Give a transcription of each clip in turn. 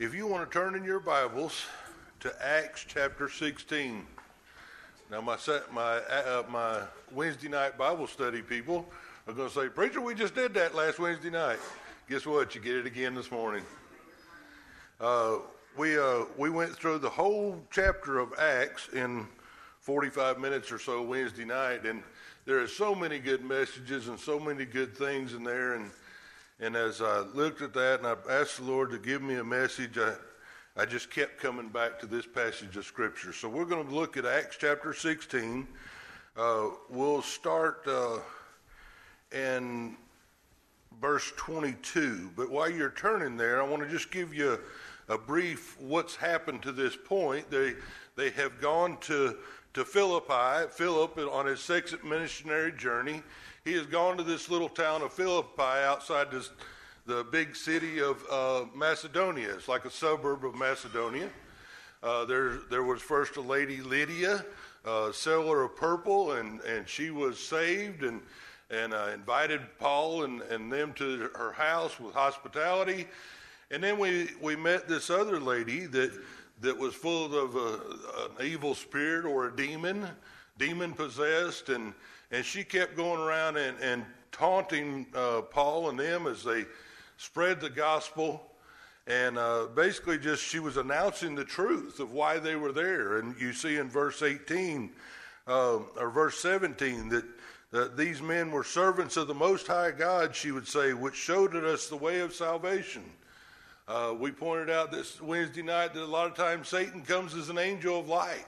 If you want to turn in your Bibles to Acts chapter 16. Now, my Wednesday night Bible study people are going to say, "Preacher, we just did that last Wednesday night." Guess what? You get it again this morning. We went through the whole chapter of Acts in 45 minutes or so Wednesday night, and there are so many good messages and so many good things in there, and as I looked at that and I asked the Lord to give me a message, I just kept coming back to this passage of Scripture. So we're going to look at Acts chapter 16. We'll start in verse 22. But while you're turning there, I want to just give you a brief what's happened to this point. They have gone to Philippi. Philip, on his second missionary journey, he has gone to this little town of Philippi outside the big city of Macedonia. It's like a suburb of Macedonia. There was first a lady, Lydia, a seller of purple, and she was saved and invited Paul and them to her house with hospitality. And then we met this other lady that was full of an evil spirit or a demon possessed, and she kept going around and taunting Paul and them as they spread the gospel, and basically just she was announcing the truth of why they were there. And you see in verse 18 or verse 17 that these men were servants of the Most High God, she would say, which showed us the way of salvation. We pointed out this Wednesday night that a lot of times Satan comes as an angel of light,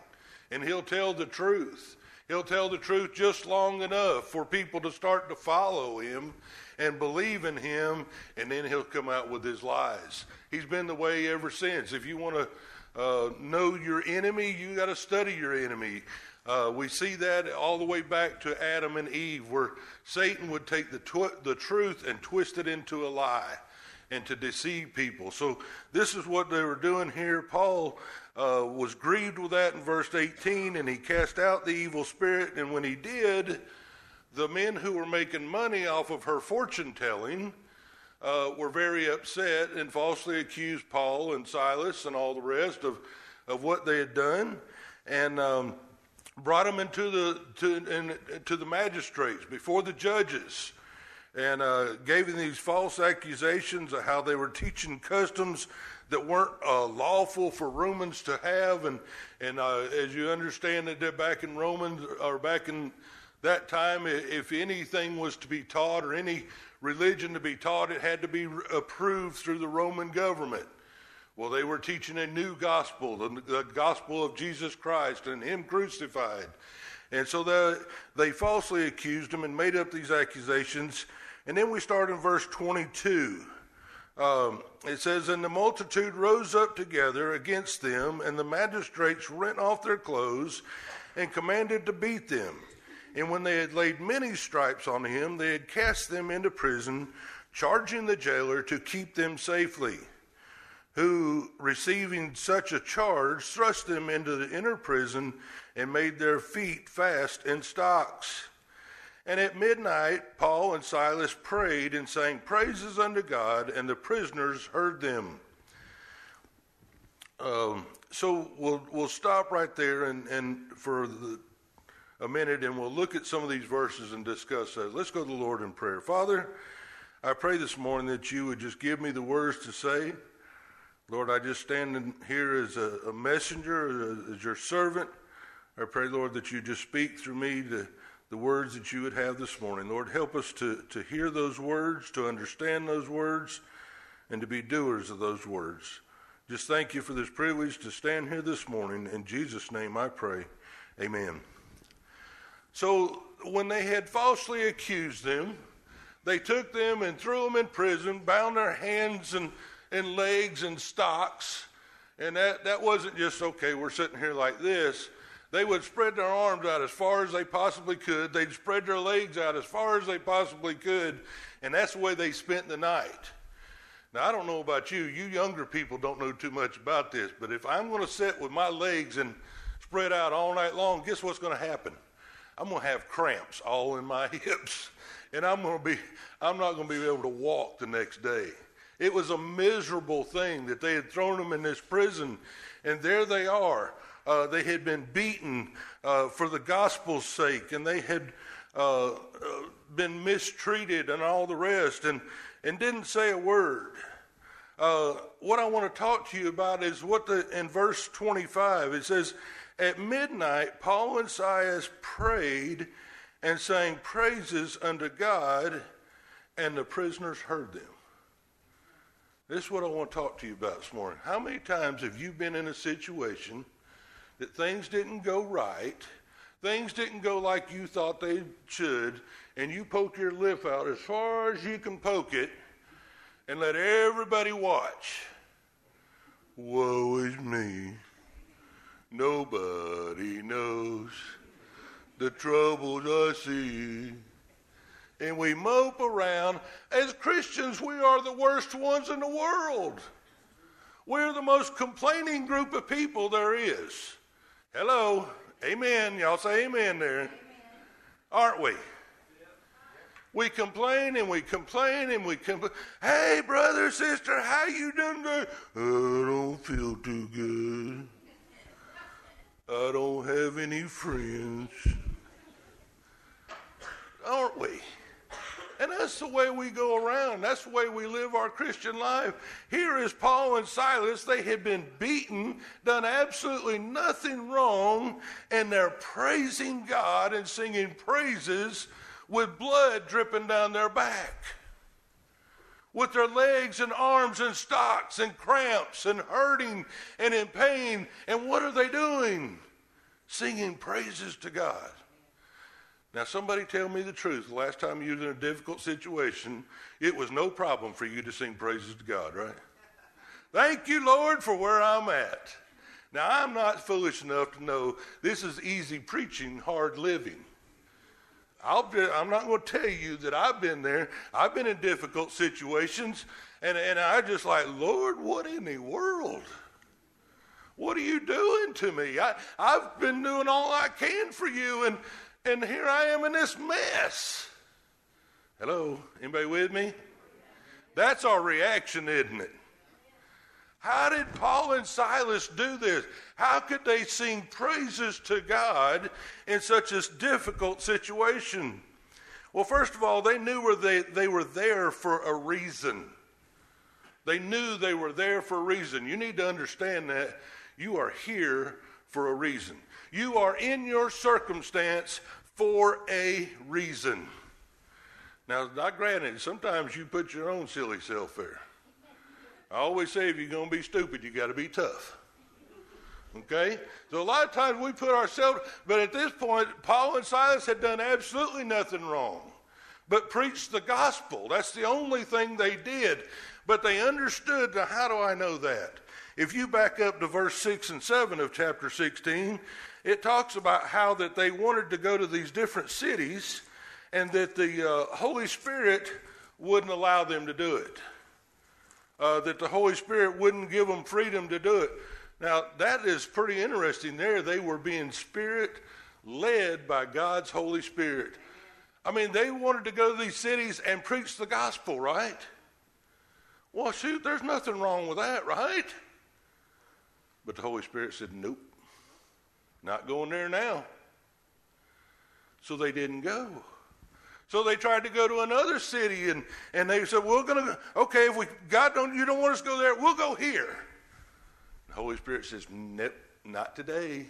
and he'll tell the truth. He'll tell the truth just long enough for people to start to follow him and believe in him, and then he'll come out with his lies. He's been the way ever since. If you want to know your enemy, you got to study your enemy. We see that all the way back to Adam and Eve, where Satan would take the truth and twist it into a lie and to deceive people. So this is what they were doing here. Paul was grieved with that in verse 18, and he cast out the evil spirit. And when he did, the men who were making money off of her fortune telling were very upset and falsely accused Paul and Silas and all the rest of what they had done, and brought them to the magistrates before the judges, and gave them these false accusations of how they were teaching customs that weren't lawful for Romans to have. And as you understand that back in Romans, or back in that time, if anything was to be taught or any religion to be taught, it had to be approved through the Roman government. Well, they were teaching a new gospel, the gospel of Jesus Christ and him crucified. And so they falsely accused him and made up these accusations. And then we start in verse 22. It says, and the multitude rose up together against them, and the magistrates rent off their clothes and commanded to beat them. And when they had laid many stripes on him, they had cast them into prison, charging the jailer to keep them safely, who, receiving such a charge, thrust them into the inner prison and made their feet fast in stocks. And at midnight, Paul and Silas prayed and sang praises unto God, and the prisoners heard them. So we'll stop right there and for a minute, and we'll look at some of these verses and discuss that. Let's go to the Lord in prayer. Father, I pray this morning that you would just give me the words to say. Lord, I just stand in here as a messenger, as your servant. I pray, Lord, that you just speak through me the words that you would have this morning. Lord, help us to hear those words, to understand those words, and to be doers of those words. Just thank you for this privilege to stand here this morning. In Jesus' name I pray. Amen. So when they had falsely accused them, they took them and threw them in prison, bound their hands and legs and stocks. And that wasn't just, okay, we're sitting here like this. They would spread their arms out as far as they possibly could. They'd spread their legs out as far as they possibly could. And that's the way they spent the night. Now, I don't know about you. You younger people don't know too much about this. But if I'm going to sit with my legs and spread out all night long, guess what's going to happen? I'm going to have cramps all in my hips. And I'm not going to be able to walk the next day. It was a miserable thing that they had thrown them in this prison, and there they are. They had been beaten for the gospel's sake, and they had been mistreated and all the rest, and didn't say a word. What I want to talk to you about is what in verse 25, it says, at midnight, Paul and Silas prayed and sang praises unto God, and the prisoners heard them. This is what I want to talk to you about this morning. How many times have you been in a situation that things didn't go right, things didn't go like you thought they should, and you poke your lip out as far as you can poke it and let everybody watch? Woe is me. Nobody knows the troubles I see. And we mope around. As Christians, we are the worst ones in the world. We're the most complaining group of people there is. Hello. Amen. Y'all say amen there. Amen. Aren't we? Yep. We complain and we complain and we complain. Hey, brother, sister, how you doing today? I don't feel too good. I don't have any friends. Aren't we? And that's the way we go around. That's the way we live our Christian life. Here is Paul and Silas. They had been beaten, done absolutely nothing wrong, and they're praising God and singing praises with blood dripping down their back, with their legs and arms and stocks and cramps and hurting and in pain. And what are they doing? Singing praises to God. Now, somebody tell me the truth. The last time you were in a difficult situation, it was no problem for you to sing praises to God, right? Thank you, Lord, for where I'm at. Now, I'm not foolish enough to know this is easy preaching, hard living. I'm not going to tell you that I've been there. I've been in difficult situations, and I just like, Lord, what in the world? What are you doing to me? I've been doing all I can for you, and here I am in this mess. Hello, anybody with me? That's our reaction, isn't it? How did Paul and Silas do this? How could they sing praises to God in such a difficult situation? Well, first of all, they knew they were there for a reason. They knew they were there for a reason. You need to understand that you are here for a reason. You are in your circumstance for a reason. Now, not granted, sometimes you put your own silly self there. I always say if you're going to be stupid, you got to be tough. Okay? So a lot of times we put ourselves, but at this point, Paul and Silas had done absolutely nothing wrong but preach the gospel. That's the only thing they did. But they understood. Now, how do I know that? If you back up to verse 6 and 7 of chapter 16, it talks about how that they wanted to go to these different cities and that the Holy Spirit wouldn't allow them to do it, that the Holy Spirit wouldn't give them freedom to do it. Now, that is pretty interesting there. They were being spirit-led by God's Holy Spirit. I mean, they wanted to go to these cities and preach the gospel, right? Well, shoot, there's nothing wrong with that, right? But the Holy Spirit said, nope, not going there now. So they didn't go. So they tried to go to another city, and they said, we're going to, okay, if we, God, you don't want us to go there, we'll go here. The Holy Spirit says, nope, not today.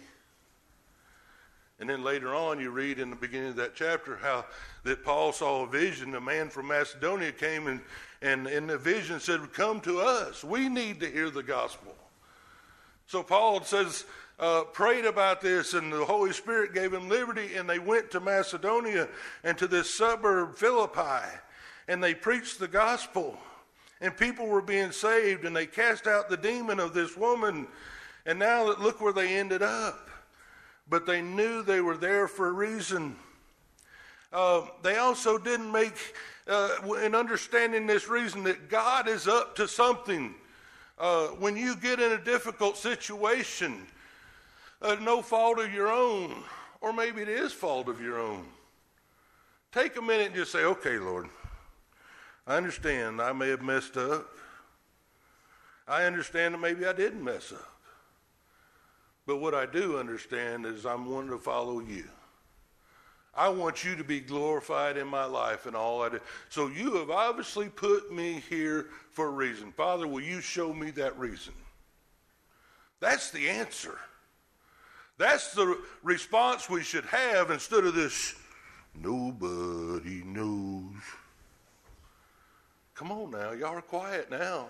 And then later on, you read in the beginning of that chapter how that Paul saw a vision. A man from Macedonia came and in the vision said, come to us. We need to hear the gospel. So Paul says, prayed about this, and the Holy Spirit gave him liberty, and they went to Macedonia and to this suburb Philippi, and they preached the gospel, and people were being saved, and they cast out the demon of this woman, and now look where they ended up. But they knew they were there for a reason. They also didn't make, in understanding this reason, that God is up to something. When you get in a difficult situation, no fault of your own, or maybe it is fault of your own, take a minute and just say, okay, Lord, I understand I may have messed up. I understand that maybe I didn't mess up. But what I do understand is I'm wanting to follow you. I want you to be glorified in my life and all I do. So you have obviously put me here for a reason. Father, will you show me that reason? That's the answer. That's the response we should have instead of this, nobody knows. Come on now, y'all are quiet now.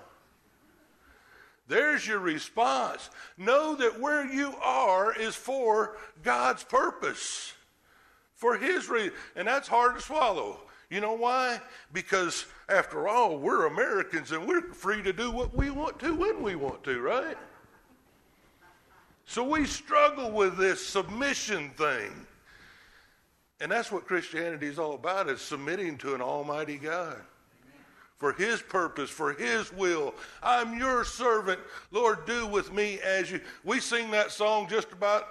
There's your response. Know that where you are is for God's purpose. For his reason. And that's hard to swallow. You know why? Because after all, we're Americans and we're free to do what we want to when we want to, right? So we struggle with this submission thing. And that's what Christianity is all about, is submitting to an almighty God. Amen. For his purpose, for his will. I'm your servant. Lord, do with me as you. We sing that song just about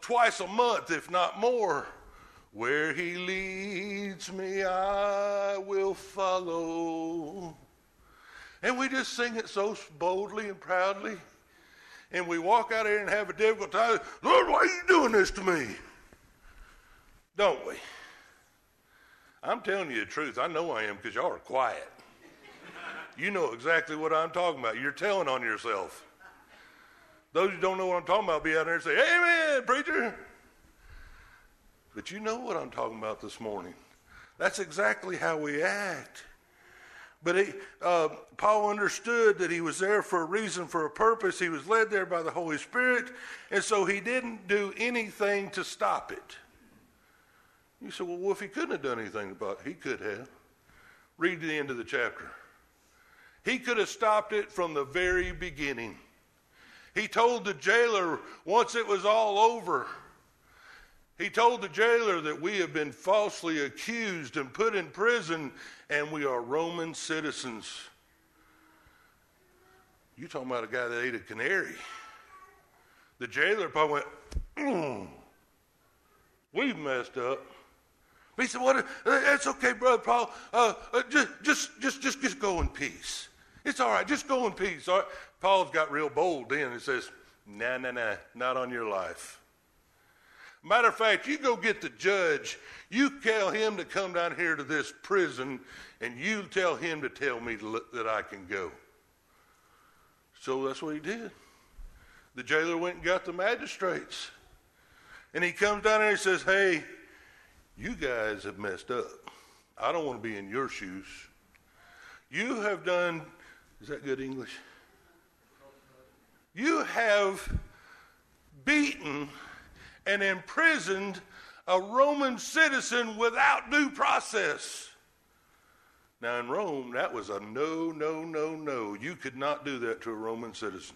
twice a month, if not more. Where he leads me, I will follow. And we just sing it so boldly and proudly. And we walk out here and have a difficult time. Lord, why are you doing this to me? Don't we? I'm telling you the truth. I know I am because y'all are quiet. You know exactly what I'm talking about. You're telling on yourself. Those who don't know what I'm talking about be out there and say, amen, preacher. But you know what I'm talking about this morning. That's exactly how we act. But Paul understood that he was there for a reason, for a purpose. He was led there by the Holy Spirit, and so he didn't do anything to stop it. You say, well, if he couldn't have done anything about it, he could have. Read the end of the chapter. He could have stopped it from the very beginning. He told the jailer once it was all over, he told the jailer that we have been falsely accused and put in prison and we are Roman citizens. You're talking about a guy that ate a canary. The jailer probably went, we've messed up. But he said, "What? That's okay, Brother Paul. Just go in peace. It's all right. Just go in peace." All right. Paul's got real bold then and says, nah, not on your life. Matter of fact, you go get the judge, you tell him to come down here to this prison, and you tell him to tell me that I can go. So that's what he did. The jailer went and got the magistrates. And he comes down there and he says, hey, you guys have messed up. I don't want to be in your shoes. You have done, is that good English? You have beaten and imprisoned a Roman citizen without due process. Now in Rome, that was a no. You could not do that to a Roman citizen.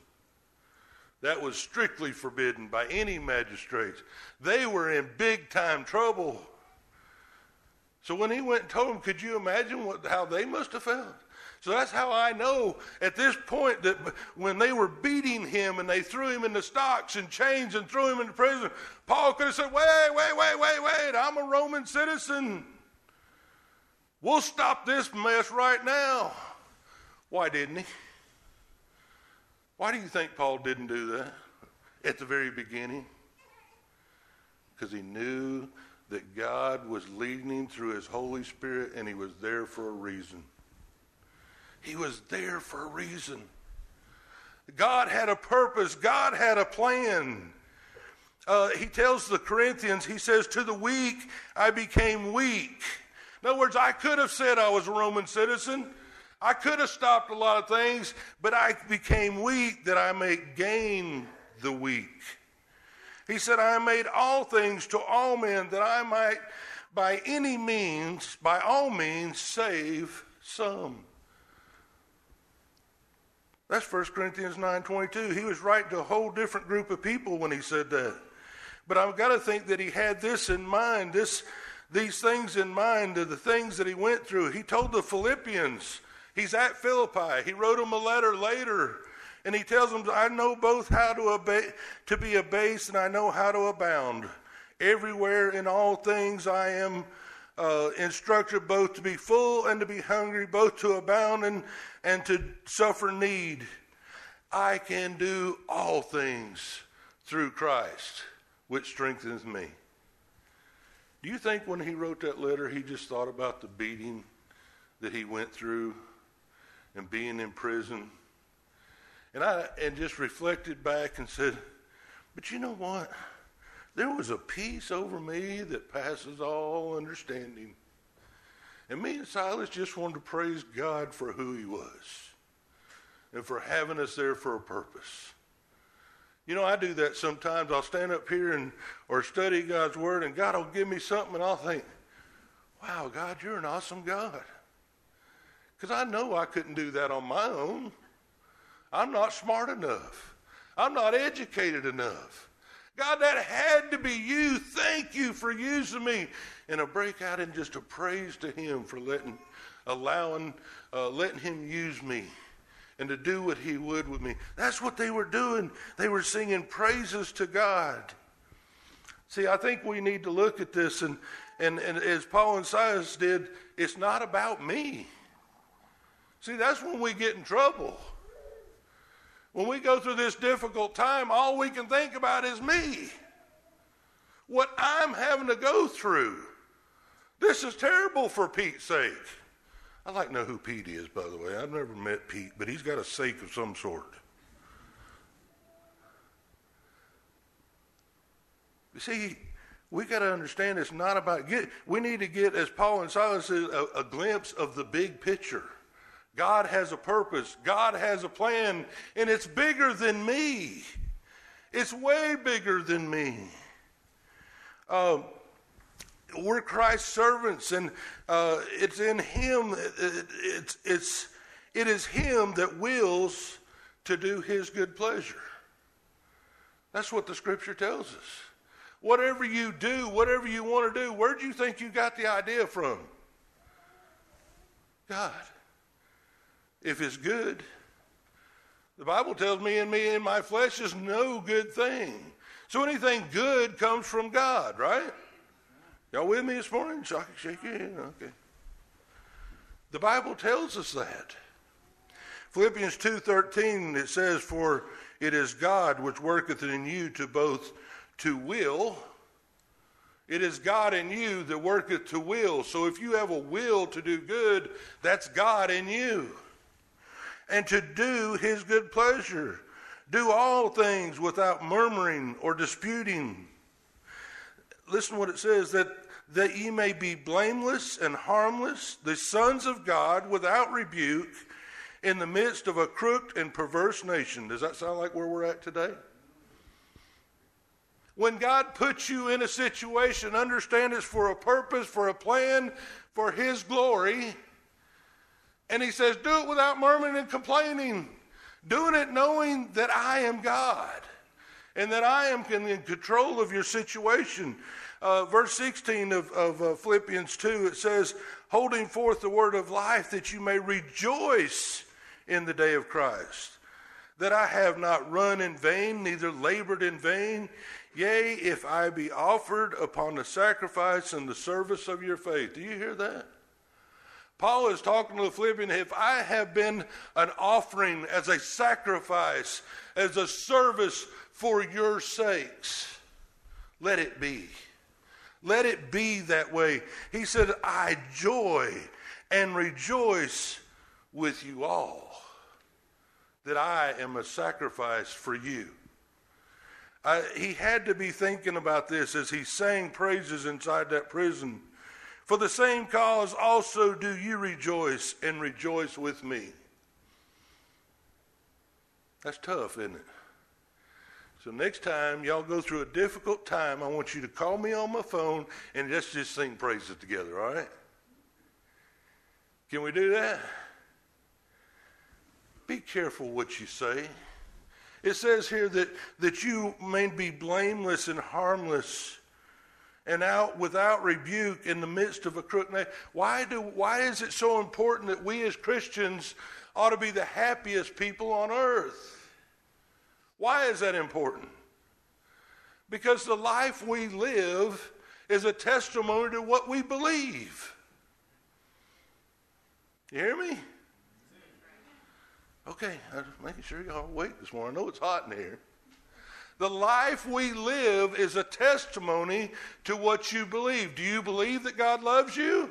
That was strictly forbidden by any magistrates. They were in big time trouble. So when he went and told them, could you imagine how they must have felt? So that's how I know at this point that when they were beating him and they threw him in the stocks and chains and threw him into prison, Paul could have said, wait, I'm a Roman citizen. We'll stop this mess right now. Why didn't he? Why do you think Paul didn't do that at the very beginning? Because he knew that God was leading him through his Holy Spirit and he was there for a reason. He was there for a reason. God had a purpose. God had a plan. He tells the Corinthians, he says, to the weak, I became weak. In other words, I could have said I was a Roman citizen. I could have stopped a lot of things, but I became weak that I may gain the weak. He said, I made all things to all men that I might by all means, save some. That's 1 Corinthians 9:22. He was writing to a whole different group of people when he said that. But I've got to think that he had this in mind, these things in mind, the things that he went through. He told the Philippians, he's at Philippi. He wrote them a letter later, and he tells them, I know both how to be abased and I know how to abound. Everywhere in all things I am instructed both to be full and to be hungry, both to abound and to suffer need. I can do all things through Christ, which strengthens me. Do you think when he wrote that letter, he just thought about the beating that he went through and being in prison? And just reflected back and said, but you know what? There was a peace over me that passes all understanding. And me and Silas just wanted to praise God for who he was and for having us there for a purpose. You know, I do that sometimes. I'll stand up here or study God's word, and God will give me something, and I'll think, wow, God, you're an awesome God. Because I know I couldn't do that on my own. I'm not smart enough. I'm not educated enough. God, that had to be you. Thank you for using me. And a breakout in just a praise to him for letting him use me. And to do what he would with me. That's what they were doing. They were singing praises to God. See, I think we need to look at this. And as Paul and Silas did, it's not about me. See, that's when we get in trouble. When we go through this difficult time, all we can think about is me. What I'm having to go through. This is terrible for Pete's sake. I'd like to know who Pete is, by the way. I've never met Pete, but he's got a sake of some sort. You see, we got to understand it's not about we need to get, as Paul and Silas says, a glimpse of the big picture. God has a purpose. God has a plan, and it's bigger than me. It's way bigger than me. We're Christ's servants, and it's in him. It is him that wills to do his good pleasure. That's what the scripture tells us. Whatever you do, whatever you want to do, where do you think you got the idea from? God. If it's good, the Bible tells me and my flesh is no good thing. So anything good comes from God, right? Y'all with me this morning? So I can shake your hand. Okay. The Bible tells us that. Philippians 2:13, it says, "For it is God which worketh in you to both to will." It is God in you that worketh to will. So if you have a will to do good, that's God in you. And to do his good pleasure. Do all things without murmuring or disputing. Listen what it says, that ye may be blameless and harmless, the sons of God without rebuke, in the midst of a crooked and perverse nation. Does that sound like where we're at today? When God puts you in a situation, understand it's for a purpose, for a plan, for his glory. And he says, do it without murmuring and complaining. Doing it knowing that I am God. And that I am in control of your situation. Verse 16 of Philippians 2, it says, holding forth the word of life, that you may rejoice in the day of Christ. That I have not run in vain, neither labored in vain. Yea, if I be offered upon the sacrifice and the service of your faith. Do you hear that? Paul is talking to the Philippians, if I have been an offering as a sacrifice, as a service for your sakes, let it be. Let it be that way. He said, I joy and rejoice with you all that I am a sacrifice for you. He had to be thinking about this as he sang praises inside that prison. For the same cause also do you rejoice, and rejoice with me. That's tough, isn't it? So next time y'all go through a difficult time, I want you to call me on my phone and let's just sing praises together, all right? Can we do that? Be careful what you say. It says here that you may be blameless and harmless, and out without rebuke in the midst of a crooked nation. Why is it so important that we as Christians ought to be the happiest people on earth? Why is that important? Because the life we live is a testimony to what we believe. You hear me? Okay, I'm making sure y'all awake this morning. I know it's hot in here. The life we live is a testimony to what you believe. Do you believe that God loves you?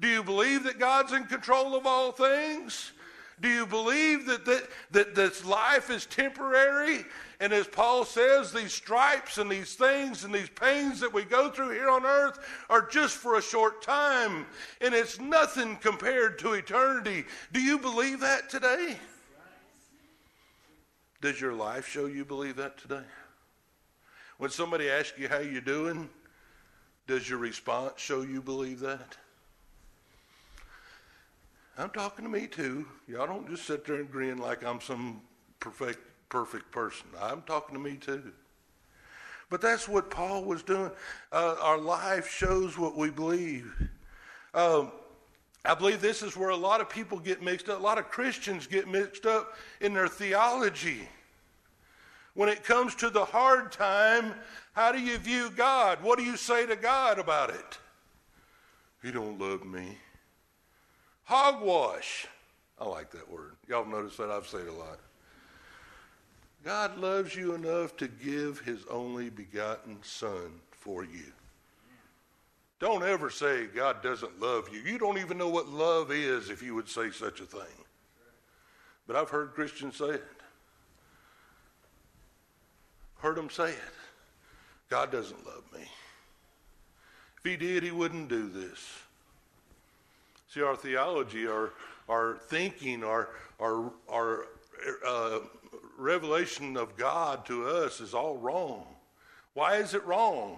Do you believe that God's in control of all things? Do you believe that this life is temporary? And as Paul says, these stripes and these things and these pains that we go through here on earth are just for a short time. And it's nothing compared to eternity. Do you believe that today? Does your life show you believe that today? When somebody asks you how you're doing, does your response show you believe that? I'm talking to me too. Y'all don't just sit there and grin like I'm some perfect person. I'm talking to me too. But that's what Paul was doing. Our life shows what we believe. I believe this is where a lot of people get mixed up. A lot of Christians get mixed up in their theology. When it comes to the hard time, how do you view God? What do you say to God about it? He don't love me. Hogwash. I like that word. Y'all have noticed that I've said it a lot. God loves you enough to give his only begotten son for you. Don't ever say God doesn't love you. You don't even know what love is if you would say such a thing. But I've heard Christians say it. Heard them say it. God doesn't love me. If he did, he wouldn't do this. See, our theology, our thinking, our revelation of God to us is all wrong. Why is it wrong?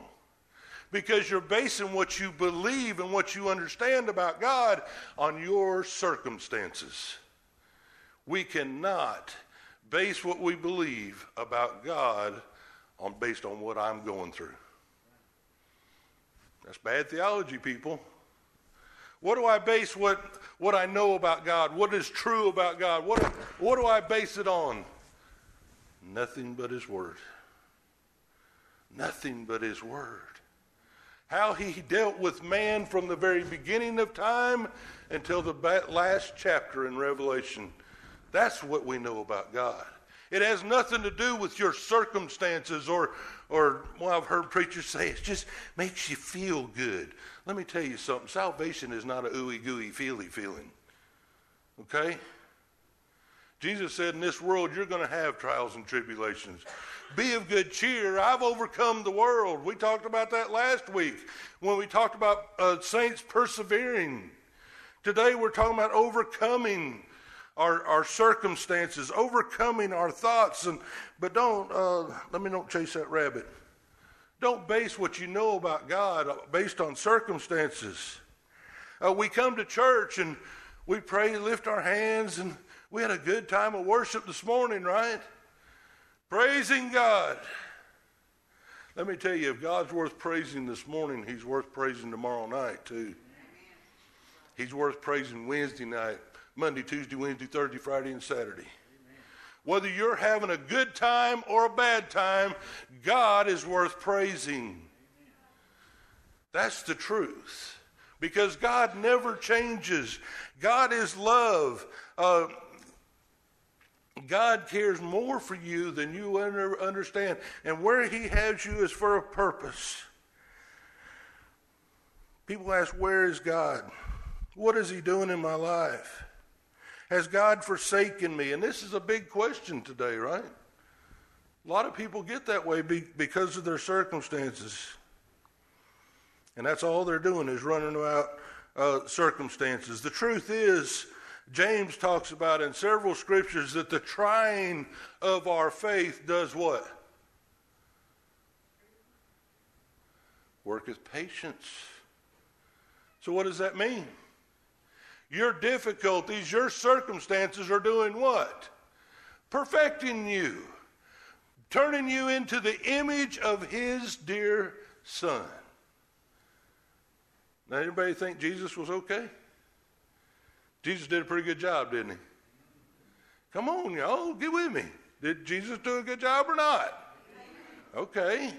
Because you're basing what you believe and what you understand about God on your circumstances. We cannot base what we believe about God based on what I'm going through. That's bad theology, people. What do I base what I know about God? What is true about God? What do I base it on? Nothing but his word. Nothing but his word. How he dealt with man from the very beginning of time until the last chapter in Revelation. That's what we know about God. It has nothing to do with your circumstances or I've heard preachers say it just makes you feel good. Let me tell you something. Salvation is not a ooey gooey feely feeling. Okay? Jesus said in this world you're going to have trials and tribulations. Be of good cheer. I've overcome the world. We talked about that last week when we talked about saints persevering. Today we're talking about overcoming our circumstances, overcoming our thoughts. But don't chase that rabbit. Don't base what you know about God based on circumstances. We come to church and we pray, lift our hands, and we had a good time of worship this morning, right? Praising God. Let me tell you, if God's worth praising this morning, he's worth praising tomorrow night too. He's worth praising Wednesday night, Monday, Tuesday, Wednesday, Thursday, Friday, and Saturday. Whether you're having a good time or a bad time, God is worth praising. That's the truth. Because God never changes. God is love. God cares more for you than you understand. And where he has you is for a purpose. People ask, where is God? What is he doing in my life? Has God forsaken me? And this is a big question today, right? A lot of people get that way because of their circumstances. And that's all they're doing is running about circumstances. The truth is, James talks about in several scriptures that the trying of our faith does what? Worketh patience. So what does that mean? Your difficulties, your circumstances are doing what? Perfecting you. Turning you into the image of his dear son. Now, anybody think Jesus was okay? Jesus did a pretty good job, didn't he? Come on, y'all, get with me. Did Jesus do a good job or not? Okay.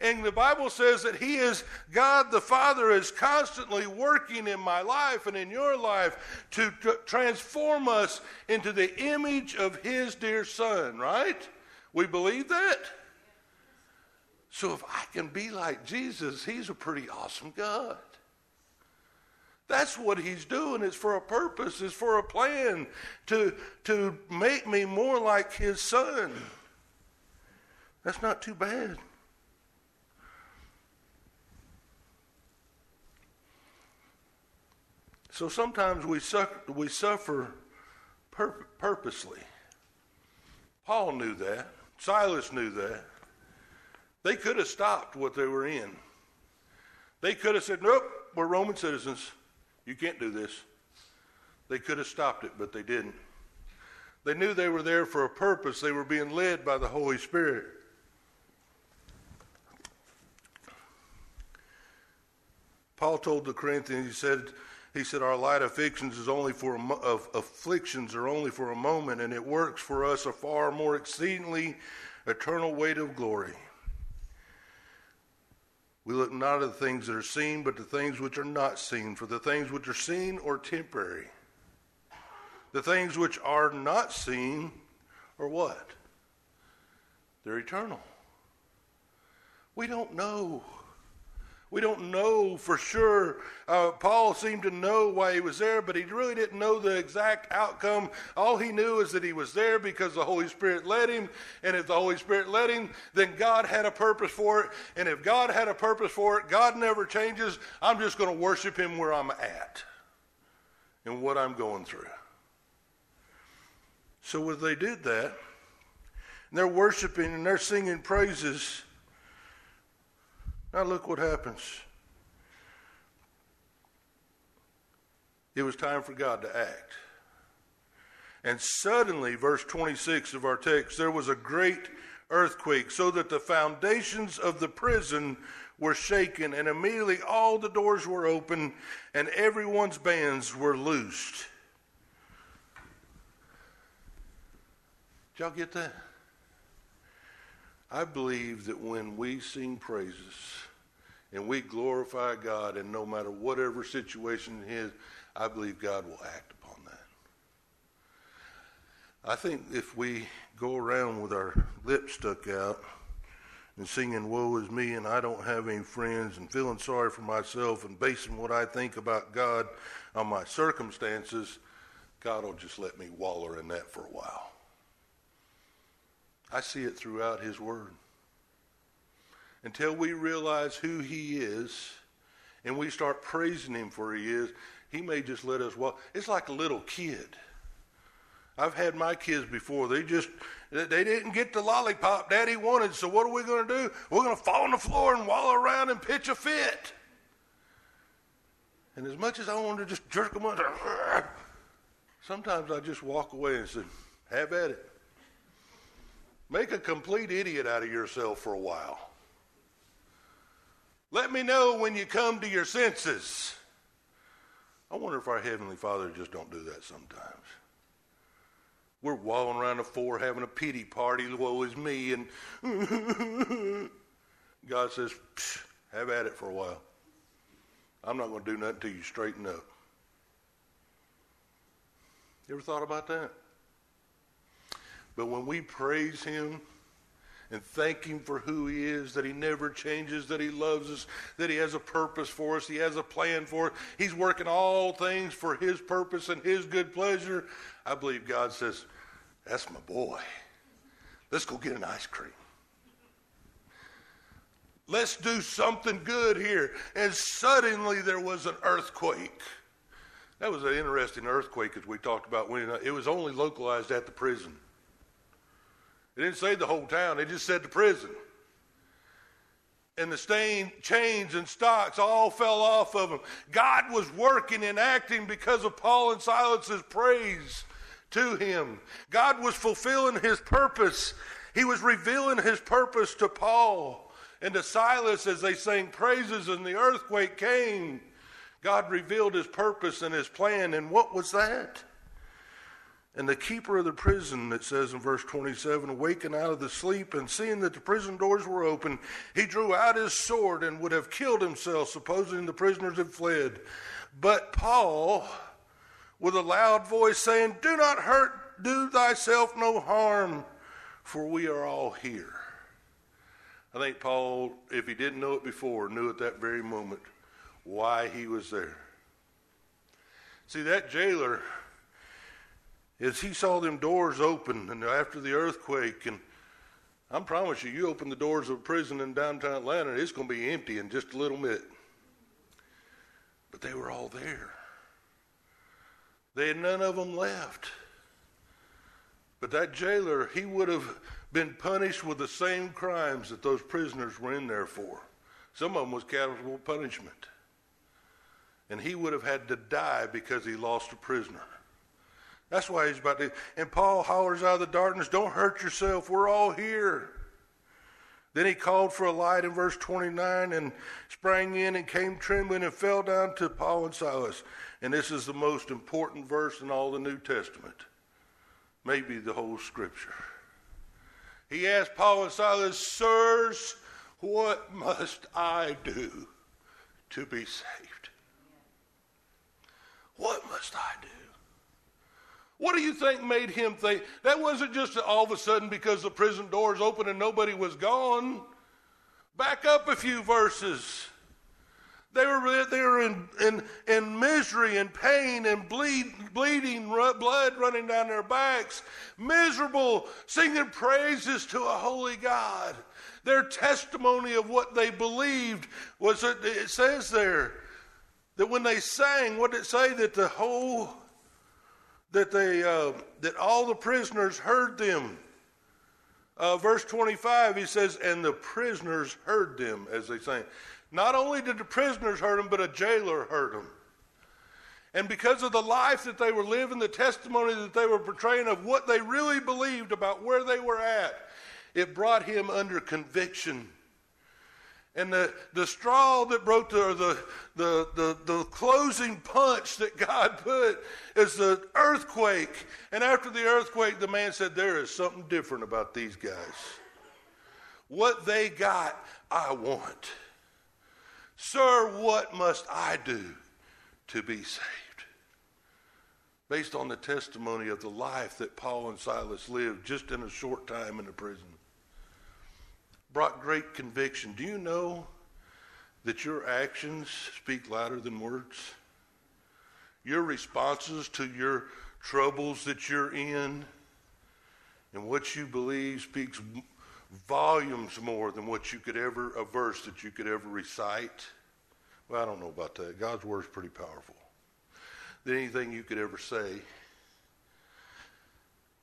And the Bible says that He is, God the Father is constantly working in my life and in your life to transform us into the image of His dear Son, right? We believe that? So if I can be like Jesus, He's a pretty awesome God. That's what He's doing. It's for a purpose. It's for a plan to make me more like His Son. That's not too bad. So sometimes we suffer purposely. Paul knew that. Silas knew that. They could have stopped what they were in. They could have said, nope, we're Roman citizens. You can't do this. They could have stopped it, but they didn't. They knew they were there for a purpose. They were being led by the Holy Spirit. Paul told the Corinthians, he said, our light afflictions are only for a moment, and it works for us a far more exceedingly eternal weight of glory. We look not at the things that are seen, but the things which are not seen. For the things which are seen are temporary. The things which are not seen are what? They're eternal. We don't know. We don't know for sure. Paul seemed to know why he was there, but he really didn't know the exact outcome. All he knew is that he was there because the Holy Spirit led him. And if the Holy Spirit led him, then God had a purpose for it. And if God had a purpose for it, God never changes. I'm just going to worship Him where I'm at and what I'm going through. So when they did that, and they're worshiping and they're singing praises, now look what happens. It was time for God to act. And suddenly, verse 26 of our text, there was a great earthquake, so that the foundations of the prison were shaken, and immediately all the doors were open, and everyone's bands were loosed. Did y'all get that? I believe that when we sing praises and we glorify God, and no matter whatever situation it is, I believe God will act upon that. I think if we go around with our lips stuck out and singing woe is me and I don't have any friends and feeling sorry for myself and basing what I think about God on my circumstances, God will just let me wallow in that for a while. I see it throughout His Word. Until we realize who He is and we start praising Him for who He is, He may just let us walk. It's like a little kid. I've had my kids before. They didn't get the lollipop Daddy wanted, so what are we going to do? We're going to fall on the floor and wallow around and pitch a fit. And as much as I wanted to just jerk them under, sometimes I just walk away and say, have at it. Make a complete idiot out of yourself for a while. Let me know when you come to your senses. I wonder if our Heavenly Father just don't do that sometimes. We're walling around the floor having a pity party, woe is me, and God says, have at it for a while. I'm not going to do nothing until you straighten up. You ever thought about that? But when we praise Him and thank Him for who He is, that He never changes, that He loves us, that He has a purpose for us, He has a plan for us, He's working all things for His purpose and His good pleasure, I believe God says, that's my boy. Let's go get an ice cream. Let's do something good here. And suddenly there was an earthquake. That was an interesting earthquake, as we talked about Wednesday night. It was only localized at the prison. It didn't say the whole town. It just said the prison. And the chains and stocks all fell off of them. God was working and acting because of Paul and Silas's praise to Him. God was fulfilling His purpose. He was revealing His purpose to Paul and to Silas as they sang praises, and the earthquake came. God revealed His purpose and His plan. And what was that? And the keeper of the prison, it says in verse 27, awakened out of the sleep and seeing that the prison doors were open, he drew out his sword and would have killed himself, supposing the prisoners had fled. But Paul, with a loud voice, saying, "Do not hurt, do thyself no harm, for we are all here." I think Paul, if he didn't know it before, knew at that very moment why he was there. See, that jailer, as he saw them doors open and after the earthquake, and I promise you, you open the doors of a prison in downtown Atlanta, it's going to be empty in just a little bit. But they were all there. They had none of them left. But that jailer, he would have been punished with the same crimes that those prisoners were in there for. Some of them was capital punishment. And he would have had to die because he lost a prisoner. That's why he's about to. And Paul hollers out of the darkness, "Don't hurt yourself, we're all here." Then he called for a light in verse 29 and sprang in and came trembling and fell down to Paul and Silas. And this is the most important verse in all the New Testament, maybe the whole scripture. He asked Paul and Silas, "Sirs, what must I do to be saved?" What must I do? What do you think made him think? That wasn't just all of a sudden because the prison doors opened and nobody was gone. Back up a few verses. They were in misery and pain and bleeding, blood running down their backs, miserable, singing praises to a holy God. Their testimony of what they believed was, it says there, that when they sang, what did it say? That the whole... that all the prisoners heard them. Verse 25, he says, and the prisoners heard them as they sang. Not only did the prisoners hear them, but a jailer heard them. And because of the life that they were living, the testimony that they were portraying of what they really believed about where they were at, it brought him under conviction. And the straw that broke the closing punch that God put is the earthquake. And after the earthquake, the man said, "There is something different about these guys. What they got, I want. Sir, what must I do to be saved?" Based on the testimony of the life that Paul and Silas lived just in a short time in the prison. Brought great conviction. Do you know that your actions speak louder than words? Your responses to your troubles that you're in and what you believe speaks volumes more than what you could ever, a verse that you could ever recite. Well, I don't know about that. God's word's pretty powerful than anything you could ever say.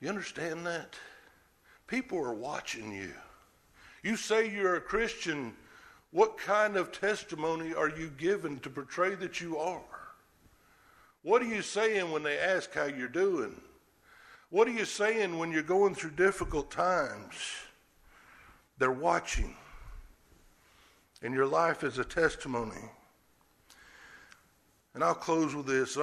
You understand that? People are watching you. You say you're a Christian, what kind of testimony are you given to portray that you are? What are you saying when they ask how you're doing? What are you saying when you're going through difficult times? They're watching. And your life is a testimony. And I'll close with this.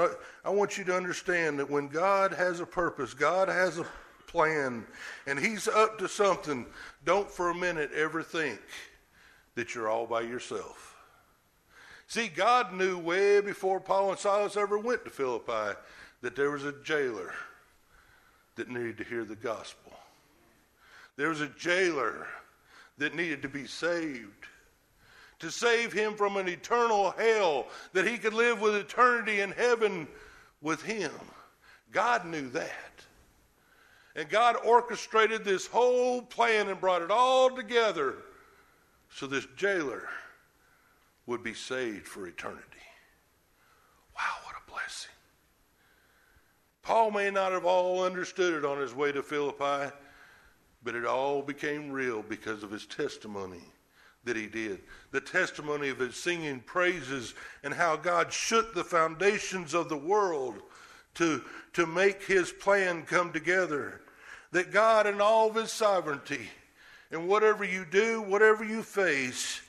I want you to understand that when God has a purpose, God has a plan, and he's up to something, don't for a minute ever think that you're all by yourself. See, God knew way before Paul and Silas ever went to Philippi that there was a jailer that needed to hear the gospel. There was a jailer that needed to be saved, to save him from an eternal hell, that he could live with eternity in heaven with him. God knew that. And God orchestrated this whole plan and brought it all together so this jailer would be saved for eternity. Wow, what a blessing. Paul may not have all understood it on his way to Philippi, but it all became real because of his testimony that he did. The testimony of his singing praises and how God shook the foundations of the world to make his plan come together. That God in all of his sovereignty, and whatever you do, whatever you face,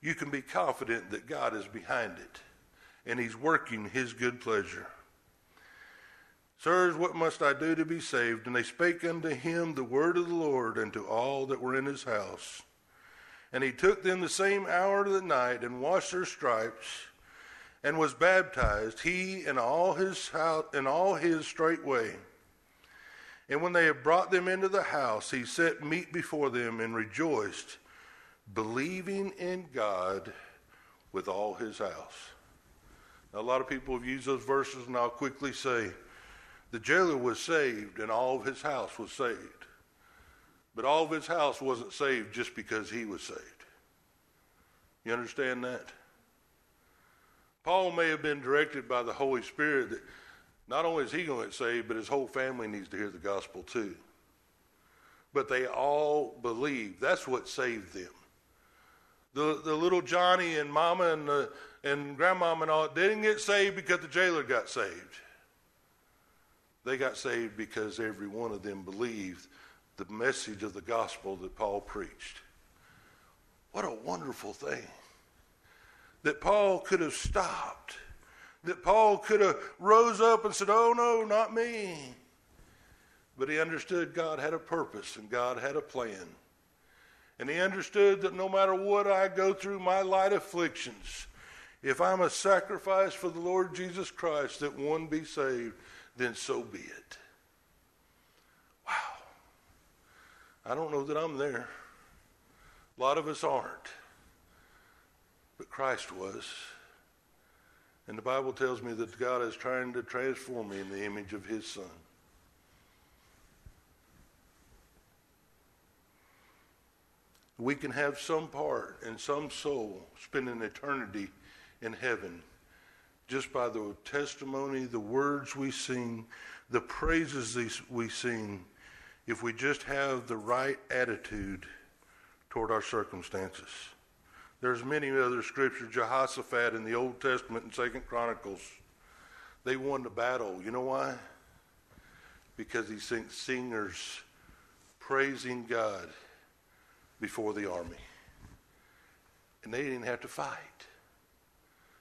you can be confident that God is behind it and he's working his good pleasure. Sirs, what must I do to be saved? And they spake unto him the word of the Lord, and to all that were in his house. And he took them the same hour of the night, and washed their stripes, and was baptized, he and all his house, and all his straightway. And when they had brought them into the house, he set meat before them, and rejoiced, believing in God with all his house. Now, a lot of people have used those verses, and I'll quickly say, the jailer was saved, and all of his house was saved. But all of his house wasn't saved just because he was saved. You understand that? Paul may have been directed by the Holy Spirit that not only is he going to get saved, but his whole family needs to hear the gospel too. But they all believed. That's what saved them. The little Johnny and Mama and Grandmama and all didn't get saved because the jailer got saved. They got saved because every one of them believed the message of the gospel that Paul preached. What a wonderful thing. That Paul could have stopped. That Paul could have rose up and said, oh no, not me. But he understood God had a purpose and God had a plan. And he understood that no matter what I go through, my light afflictions, if I'm a sacrifice for the Lord Jesus Christ, that one be saved, then so be it. Wow. I don't know that I'm there. A lot of us aren't. But Christ was. And the Bible tells me that God is trying to transform me in the image of his Son. We can have some part and some soul spending eternity in heaven just by the testimony, the words we sing, the praises we sing, if we just have the right attitude toward our circumstances. There's many other scriptures. Jehoshaphat in the Old Testament in 2 Chronicles, they won the battle. You know why? Because he sent singers praising God before the army. And they didn't have to fight.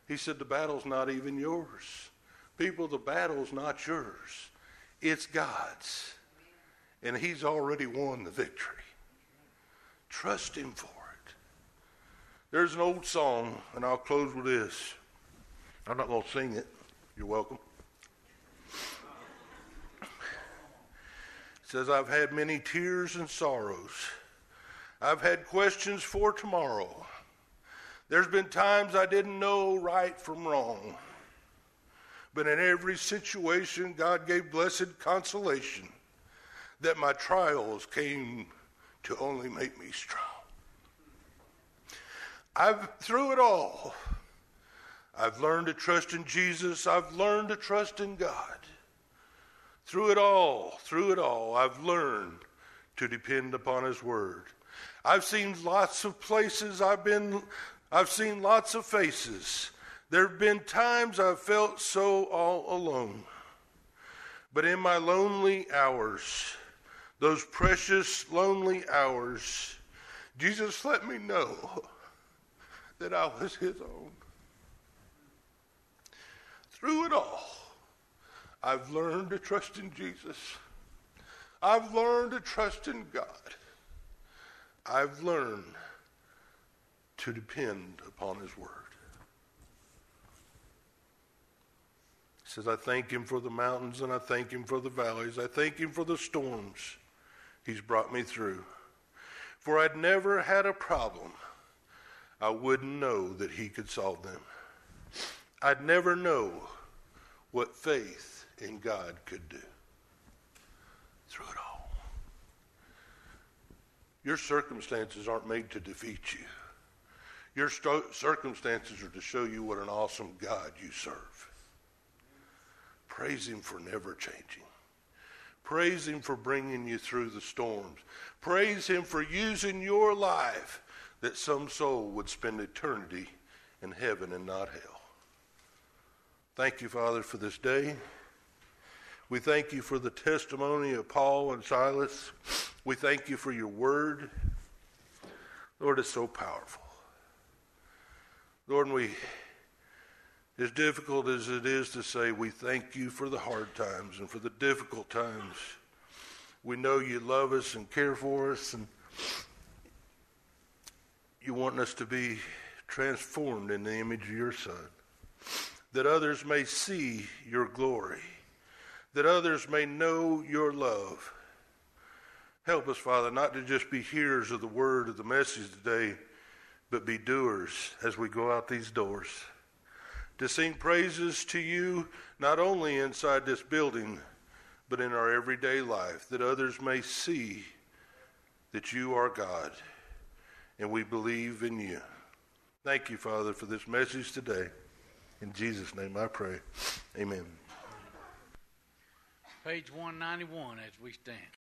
He said, the battle's not even yours. People, the battle's not yours. It's God's. And he's already won the victory. Trust him for it. There's an old song, and I'll close with this. I'm not going to sing it. You're welcome. It says, I've had many tears and sorrows. I've had questions for tomorrow. There's been times I didn't know right from wrong. But in every situation, God gave blessed consolation that my trials came to only make me strong. Through it all, I've learned to trust in Jesus. I've learned to trust in God. Through it all, I've learned to depend upon his word. I've seen lots of places. I've seen lots of faces. There have been times I've felt so all alone. But in my lonely hours, those precious lonely hours, Jesus let me know that I was his own. Through it all, I've learned to trust in Jesus. I've learned to trust in God. I've learned to depend upon his word. He says, I thank him for the mountains and I thank him for the valleys. I thank him for the storms he's brought me through. For I'd never had a problem I wouldn't know that he could solve them. I'd never know what faith in God could do. Through it all. Your circumstances aren't made to defeat you. Your circumstances are to show you what an awesome God you serve. Praise him for never changing. Praise him for bringing you through the storms. Praise him for using your life that some soul would spend eternity in heaven and not hell. Thank you, Father, for this day. We thank you for the testimony of Paul and Silas. We thank you for your word. Lord, it's so powerful. Lord, and we As difficult as it is to say, we thank you for the hard times and for the difficult times. We know you love us and care for us, and you want us to be transformed in the image of your Son, that others may see your glory, that others may know your love. Help us, Father, not to just be hearers of the word of the message today, but be doers as we go out these doors, to sing praises to you, not only inside this building, but in our everyday life, that others may see that you are God, and we believe in you. Thank you, Father, for this message today. In Jesus' name I pray. Amen. Page 191 as we stand.